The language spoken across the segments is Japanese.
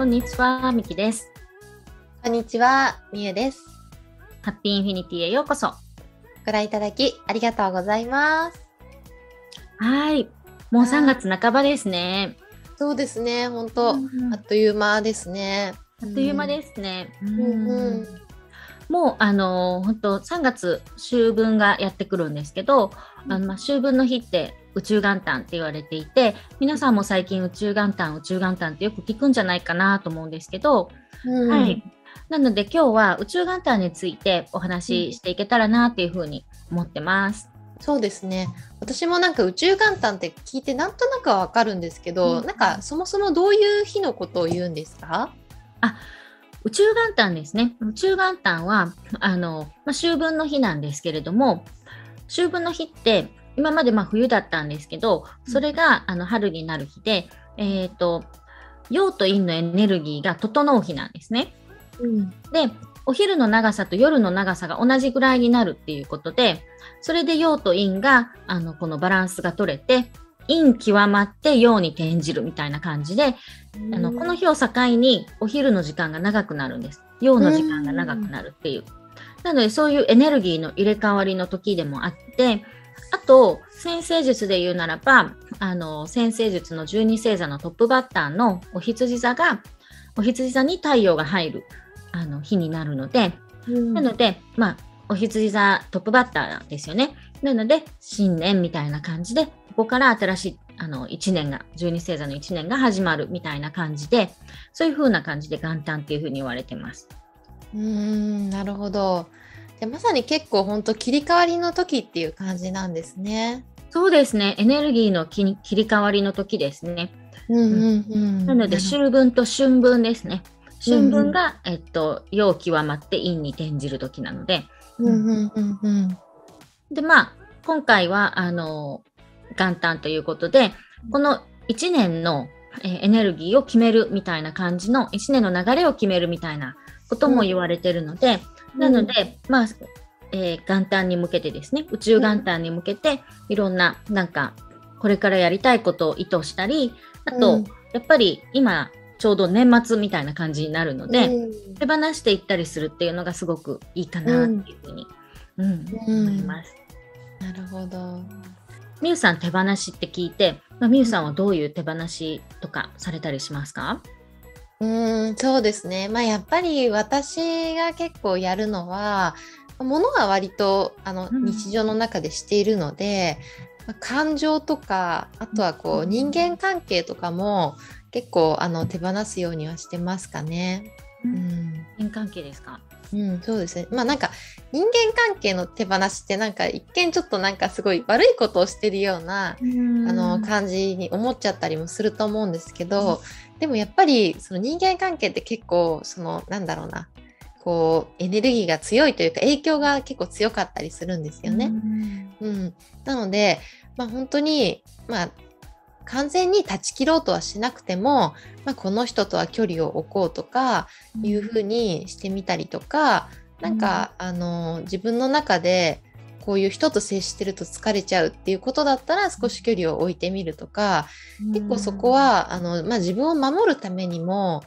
こんにちは、みきです。こんにちは、みゆです。ハッピーインフィニティへようこそ。ご覧いただきありがとうございます。はい、もう3月半ばですね。そうですね、本当、あっという間ですね。あっという間ですね、もう本当3月秋分がやってくるんですけど、秋分の日って宇宙元旦って言われていて、皆さんも最近宇宙元旦ってよく聞くんじゃないかなと思うんですけど、はい、なので今日は宇宙元旦についてお話ししていけたらなっていうふうに思ってます。そうですね、私もなんか宇宙元旦って聞いてなんとなくは分かるんですけど、なんかそもそもどういう日のことを言うんですか？宇宙元旦ですね。宇宙元旦は秋分の日なんですけれども、秋分の日って今まで冬だったんですけど、それが春になる日で、陽と陰のエネルギーが整う日なんですね、でお昼の長さと夜の長さが同じぐらいになるっていうことで、それで陽と陰がこのバランスが取れて、陰極まって陽に転じるみたいな感じで、この日を境にお昼の時間が長くなるんです。陽の時間が長くなるっていう。なのでそういうエネルギーの入れ替わりの時でもあって、あと占星術で言うならば、占星術の12星座のトップバッターのお羊座に太陽が入る日になるので、なのでお羊座トップバッターですよね。なので新年みたいな感じで、ここから新しい1年が、12星座の1年が始まるみたいな感じで、そういう風な感じで元旦っていう風に言われてます。なるほど。で、まさに結構本当切り替わりの時っていう感じなんですね。そうですね、エネルギーの切り替わりの時ですね。なので秋分と春分ですね。春分が、陽極まって陰に転じる時なので、で今回は元旦ということで、この1年のエネルギーを決めるみたいな感じの、1年の流れを決めるみたいなことも言われてるので、なので元旦に向けてですね、宇宙元旦に向けていろんなこれからやりたいことを意図したり、あと、やっぱり今ちょうど年末みたいな感じになるので、手放していったりするっていうのがすごくいいかなっていうふうに、思います。なるほど。みゆさん、手放しって聞いて、みゆさんはどういう手放しとかされたりしますか？そうですね、やっぱり私が結構やるのは、物は割と日常の中でしているので、感情とか、あとは人間関係とかも結構手放すようにはしてますかね。人間関係ですか？そうですね。人間関係の手放しって一見ちょっとすごい悪いことをしてるような感じに思っちゃったりもすると思うんですけど、でもやっぱりその人間関係って結構エネルギーが強いというか、影響が結構強かったりするんですよね。なので本当に完全に断ち切ろうとはしなくても、この人とは距離を置こうとかいうふうにしてみたりとか、自分の中でこういう人と接してると疲れちゃうっていうことだったら少し距離を置いてみるとか、結構そこは自分を守るためにも、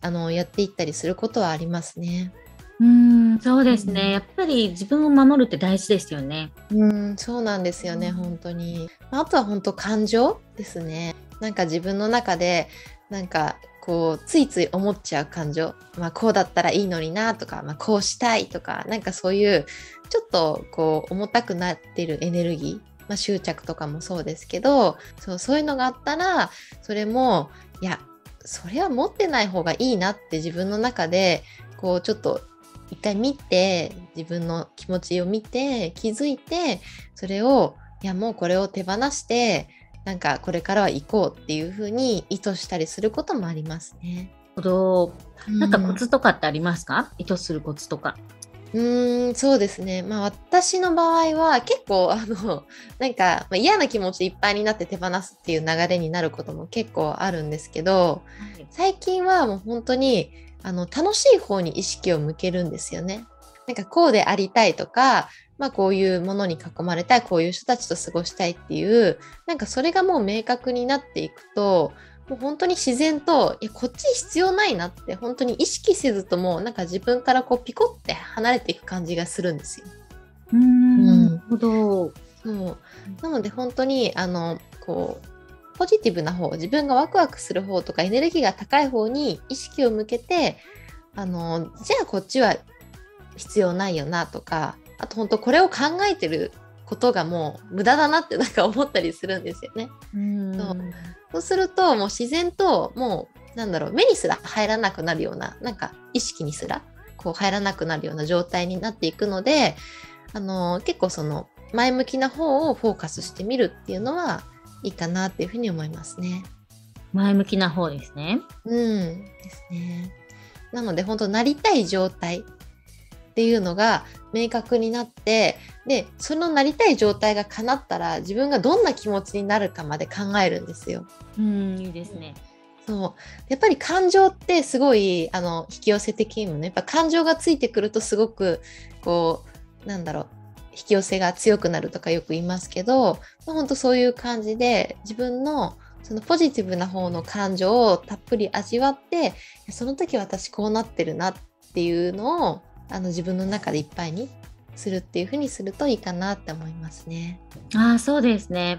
やっていったりすることはありますね。そうですね、やっぱり自分を守るって大事ですよね。そうなんですよね、本当に。あとは本当感情ですね。自分の中でついつい思っちゃう感情、こうだったらいいのになとか、こうしたいとか、そういうちょっと重たくなってるエネルギー、執着とかもそうですけど、そういうのがあったら、それもいやそれは持ってない方がいいなって自分の中でちょっと一回見て、自分の気持ちを見て気づいて、それをいやもうこれを手放してこれからは行こうっていう風に意図したりすることもありますね。コツとかってありますか？意図するコツとか。そうですね、私の場合は結構嫌な気持ちいっぱいになって手放すっていう流れになることも結構あるんですけど、最近はもう本当に楽しい方に意識を向けるんですよね。こうでありたいとか、こういうものに囲まれたい、こういう人たちと過ごしたいっていう、それがもう明確になっていくと、もう本当に自然と、いやこっち必要ないなって本当に意識せずとも、なんか自分からこうピコって離れていく感じがするんですよ。なるほど。そうなので本当にこうポジティブな方、自分がワクワクする方とかエネルギーが高い方に意識を向けて、じゃあこっちは必要ないよなとか、あと本当これを考えてることがもう無駄だなってなんか思ったりするんですよね。そうするともう自然ともうなんだろう、目にすら入らなくなるような、なんか意識にすらこう入らなくなるような状態になっていくので、結構その前向きな方をフォーカスしてみるっていうのはいいかなっていうふうに思いますね。前向きな方ですね。うんですね。なので本当なりたい状態っていうのが明確になって、でそのなりたい状態が叶ったら自分がどんな気持ちになるかまで考えるんですよ。いいですね。そうやっぱり感情ってすごい引き寄せ的にもね、やっぱ感情がついてくるとすごくこうなんだろう、引き寄せが強くなるとかよく言いますけど、本当そういう感じで自分のそのポジティブな方の感情をたっぷり味わって、その時私こうなってるなっていうのを自分の中でいっぱいにするっていう風にするといいかなって思いますね。あ、そうですね。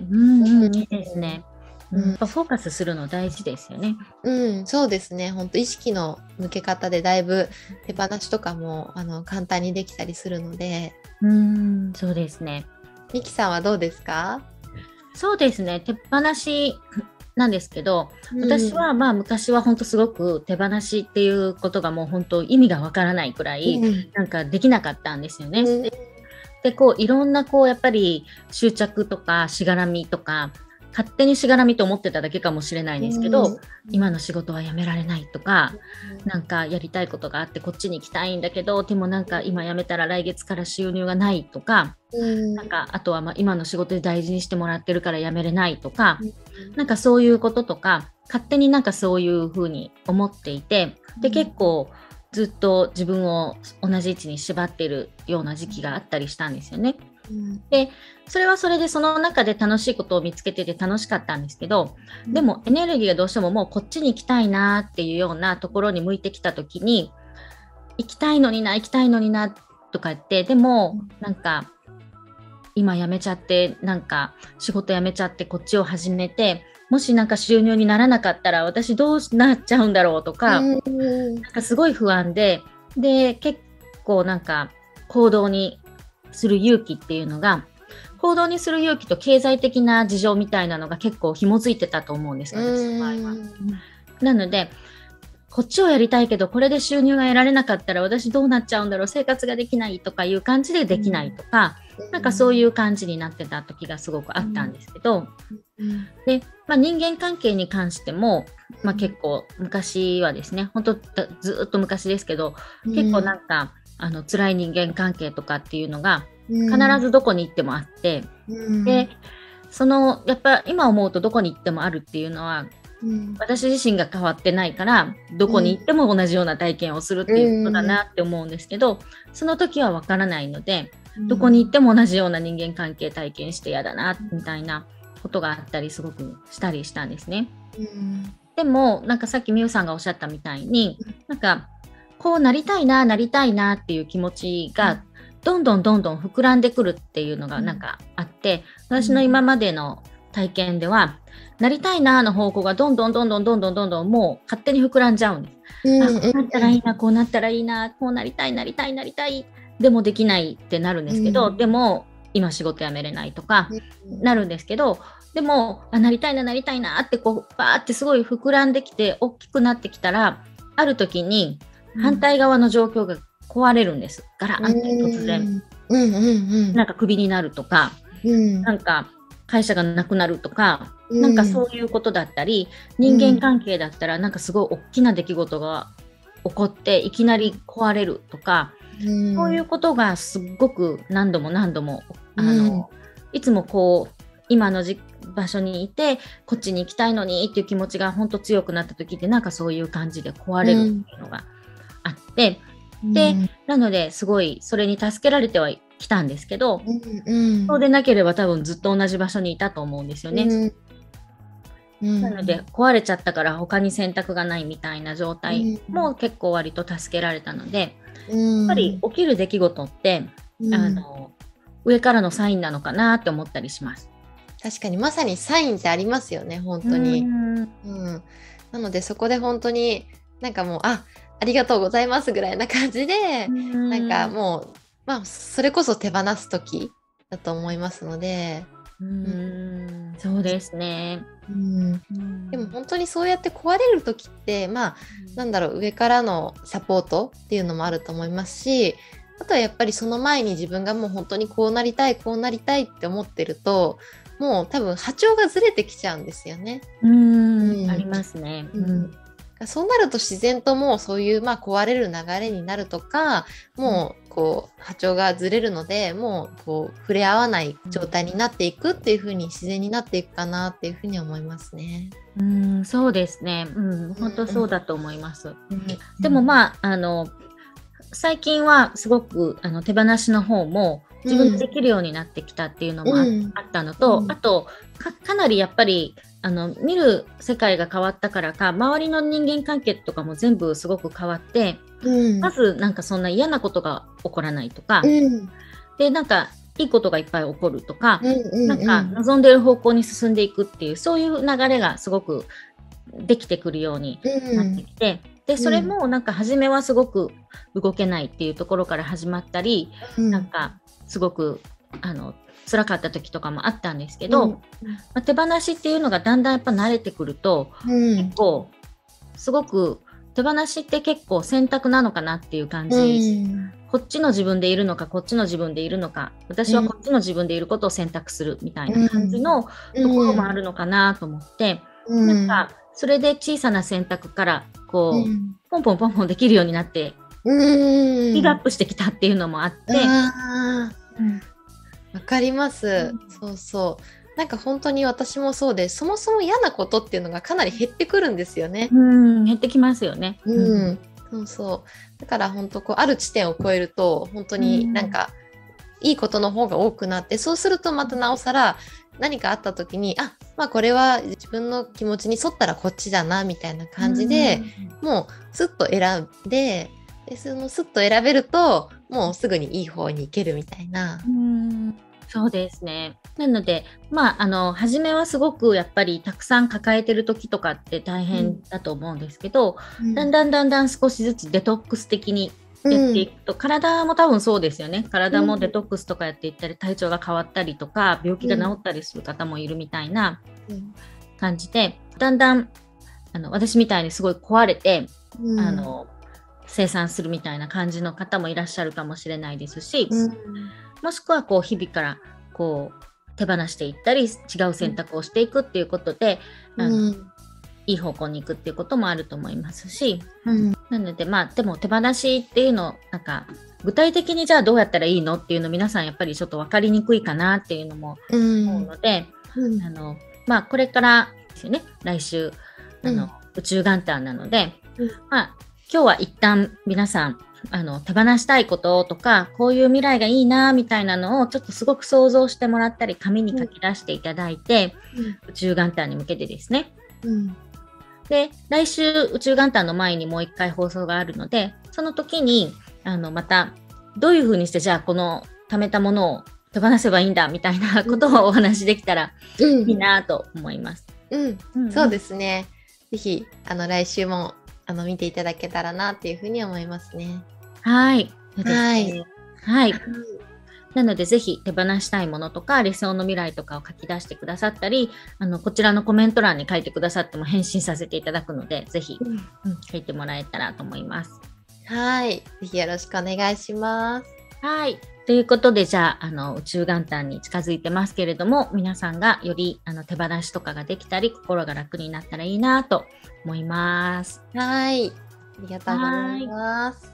いいですね。フォーカスするの大事ですよね。そうですね。本当意識の向け方でだいぶ手放しとかも簡単にできたりするので。そうですね。みきさんはどうですか？そうですね。手放しなんですけど、私はまあ昔は本当すごく手放しっていうことがもう本当意味がわからないくらいなんかできなかったんですよね。でこういろんなこうやっぱり執着とかしがらみとか、勝手にしがらみと思ってただけかもしれないんですけど、今の仕事は辞められないとか、なんかやりたいことがあってこっちに行きたいんだけど、でもなんか今辞めたら来月から収入がないとか、なんかあとはまあ今の仕事で大事にしてもらってるから辞めれないとか、なんかそういうこととか勝手になんかそういうふうに思っていて、で結構ずっと自分を同じ位置に縛っているような時期があったりしたんですよね。でそれはそれでその中で楽しいことを見つけてて楽しかったんですけど、でもエネルギーがどうしてももうこっちに行きたいなっていうようなところに向いてきた時に、行きたいのにな行きたいのになとか言って、でもなんか今辞めちゃって、なんか仕事辞めちゃってこっちを始めて、もしなんか収入にならなかったら私どうなっちゃうんだろうとか、なんかすごい不安で、で結構なんか行動にする勇気っていうのが、行動にする勇気と経済的な事情みたいなのが結構紐づいてたと思うんですよ、私の場合は。なのでこっちをやりたいけどこれで収入が得られなかったら私どうなっちゃうんだろう、生活ができないとかいう感じでできないとか、なんかそういう感じになってた時がすごくあったんですけど、で、まあ、人間関係に関しても、まあ、結構昔はですね、本当ずっと昔ですけど、結構なんか辛い人間関係とかっていうのが必ずどこに行ってもあって、でそのやっぱ今思うとどこに行ってもあるっていうのは、私自身が変わってないからどこに行っても同じような体験をするっていうことだなって思うんですけど、その時は分からないので、どこに行っても同じような人間関係体験して嫌だなみたいなことがあったりすごくしたりしたんですね。でもなんかさっきみゆさんがおっしゃったみたいに、なんかこうなりたいななりたいなっていう気持ちがどんどんどんどん膨らんでくるっていうのがなんかあって、私の今までの体験ではなりたいなの方向がどんどんどんどんどんどんどんどんもう勝手に膨らんじゃうんです。こうなったらいいな、こうなったらいいな、こうなりたいなりたいなりたい、でもできないってなるんですけど、でも今仕事辞めれないとかなるんですけど、でもなりたいななりたいなってこうバーってすごい膨らんできて大きくなってきたら、ある時に反対側の状況が壊れるんです。ガランって突然、なんかクビになるとか、なんか会社がなくなるとか、なんかそういうことだったり、人間関係だったらなんかすごい大きな出来事が起こっていきなり壊れるとか、そういうことがすっごく何度も何度もいつもこう今の場所にいてこっちに行きたいのにっていう気持ちが本当強くなった時って、なんかそういう感じで壊れるっていうのがあって、でなのですごいそれに助けられてはきたんですけど、そうでなければ多分ずっと同じ場所にいたと思うんですよね。うん、なので壊れちゃったから他に選択がないみたいな状態も結構割と助けられたので、うん、やっぱり起きる出来事って、うん、上からのサインなのかなって思ったりします。確かにまさにサインってありますよね本当に、うん、うん、なのでそこで本当になんかもうありがとうございますぐらいな感じで、うん、なんかもう、まあ、それこそ手放す時だと思いますので、うん、そうですね、うん、でも本当にそうやって壊れる時って、まあ、なんだろう、上からのサポートっていうのもあると思いますし、あとはやっぱりその前に自分がもう本当にこうなりたいって思ってるともう多分波長がずれてきちゃうんですよね。ありますね、うん、そうなると自然ともうそういう、まあ、壊れる流れになるとかもうこう波長がずれるのでもうこう触れ合わない状態になっていくっていう風に自然になっていくかなっていう風に思いますね。そうですね、うん、本当そうだと思います、うん、でもまあ最近はすごく手放しの方も自分でできるようになってきたっていうのも あったのと、あと かなりやっぱり見る世界が変わったからか周りの人間関係とかも全部すごく変わって、うん、まずなんかそんな嫌なことが起こらないとか、うん、でなんかいいことがいっぱい起こるとか、なんか望んでる方向に進んでいくっていうそういう流れがすごくできてくるようになってきて、でそれもなんか初めはすごく動けないっていうところから始まったり、なんかすごく辛かった時とかもあったんですけど、手放しっていうのがだんだんやっぱ慣れてくると、結構すごく手放しって結構選択なのかなっていう感じ、こっちの自分でいるのかこっちの自分でいるのか、私はこっちの自分でいることを選択するみたいな感じのところもあるのかなと思って、なんかそれで小さな選択からこう、ポンポンできるようになってピックアップしてきたっていうのもあって、わかります、そうそう、なんか本当に私もそうで、そもそも嫌なことっていうのがかなり減ってくるんですよね。減ってきますよね、そうそう、だから本当こうある地点を超えると本当になんかいいことの方が多くなって、そうするとまたなおさら何かあった時にまあこれは自分の気持ちに沿ったらこっちだなみたいな感じで、もうスッと選んで、そのスッと選べるともうすぐにいい方に行けるみたいな。そうですね。なのでまあ初めはすごくやっぱりたくさん抱えてる時とかって大変だと思うんですけど、だんだん少しずつデトックス的にやっていくと、体も多分そうですよね。体もデトックスとかやっていったり、体調が変わったりとか病気が治ったりする方もいるみたいな感じで、だんだん私みたいにすごい壊れて生産するみたいな感じの方もいらっしゃるかもしれないですし、もしくはこう日々からこう手放していったり違う選択をしていくっていうことでいい方向に行くっていうこともあると思いますし、なのでまあでも手放しっていうのなんか具体的にじゃあどうやったらいいのっていうの皆さんやっぱりちょっと分かりにくいかなっていうのも思うので、まあこれからですよね、来週宇宙元旦なので、まあ今日は一旦皆さん手放したいこととかこういう未来がいいなみたいなのをちょっとすごく想像してもらったり紙に書き出していただいて、宇宙元旦に向けてですね、で来週宇宙元旦の前にもう一回放送があるので、その時にまたどういうふうにしてじゃあこの貯めたものを手放せばいいんだみたいなことをお話しできたらいいなと思います、そうですね、ぜひ来週も見ていただけたらなっていうふうに思いますね。はい、なのでぜひ手放したいものとか理想の未来とかを書き出してくださったり、こちらのコメント欄に書いてくださっても返信させていただくので、ぜひ、書いてもらえたらと思います。ぜひよろしくお願いします。ということで、じゃあ宇宙元旦に近づいてますけれども、皆さんがより手放しとかができたり心が楽になったらいいなと思います。ありがとうございます。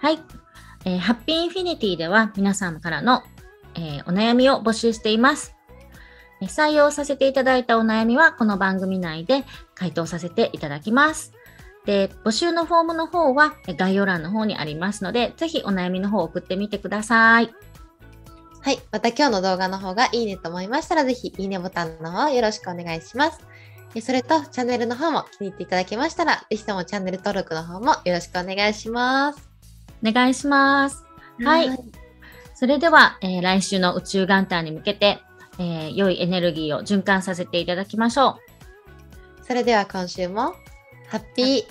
ハッピーインフィニティでは皆さんからの、お悩みを募集しています。採用させていただいたお悩みはこの番組内で回答させていただきます。で、募集のフォームの方は概要欄の方にありますので、ぜひお悩みの方を送ってみてください。また今日の動画の方がいいねと思いましたら、ぜひいいねボタンの方よろしくお願いします。それとチャンネルの方も気に入っていただけましたら、ぜひともチャンネル登録の方もよろしくお願いします。お願いします。はい。それでは、来週の宇宙元旦に向けて、良いエネルギーを循環させていただきましょう。それでは今週もハッピーインフ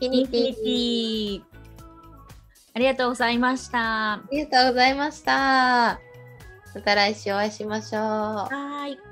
ィニティ。ありがとうございました。ありがとうございました。また来週お会いしましょう。はい。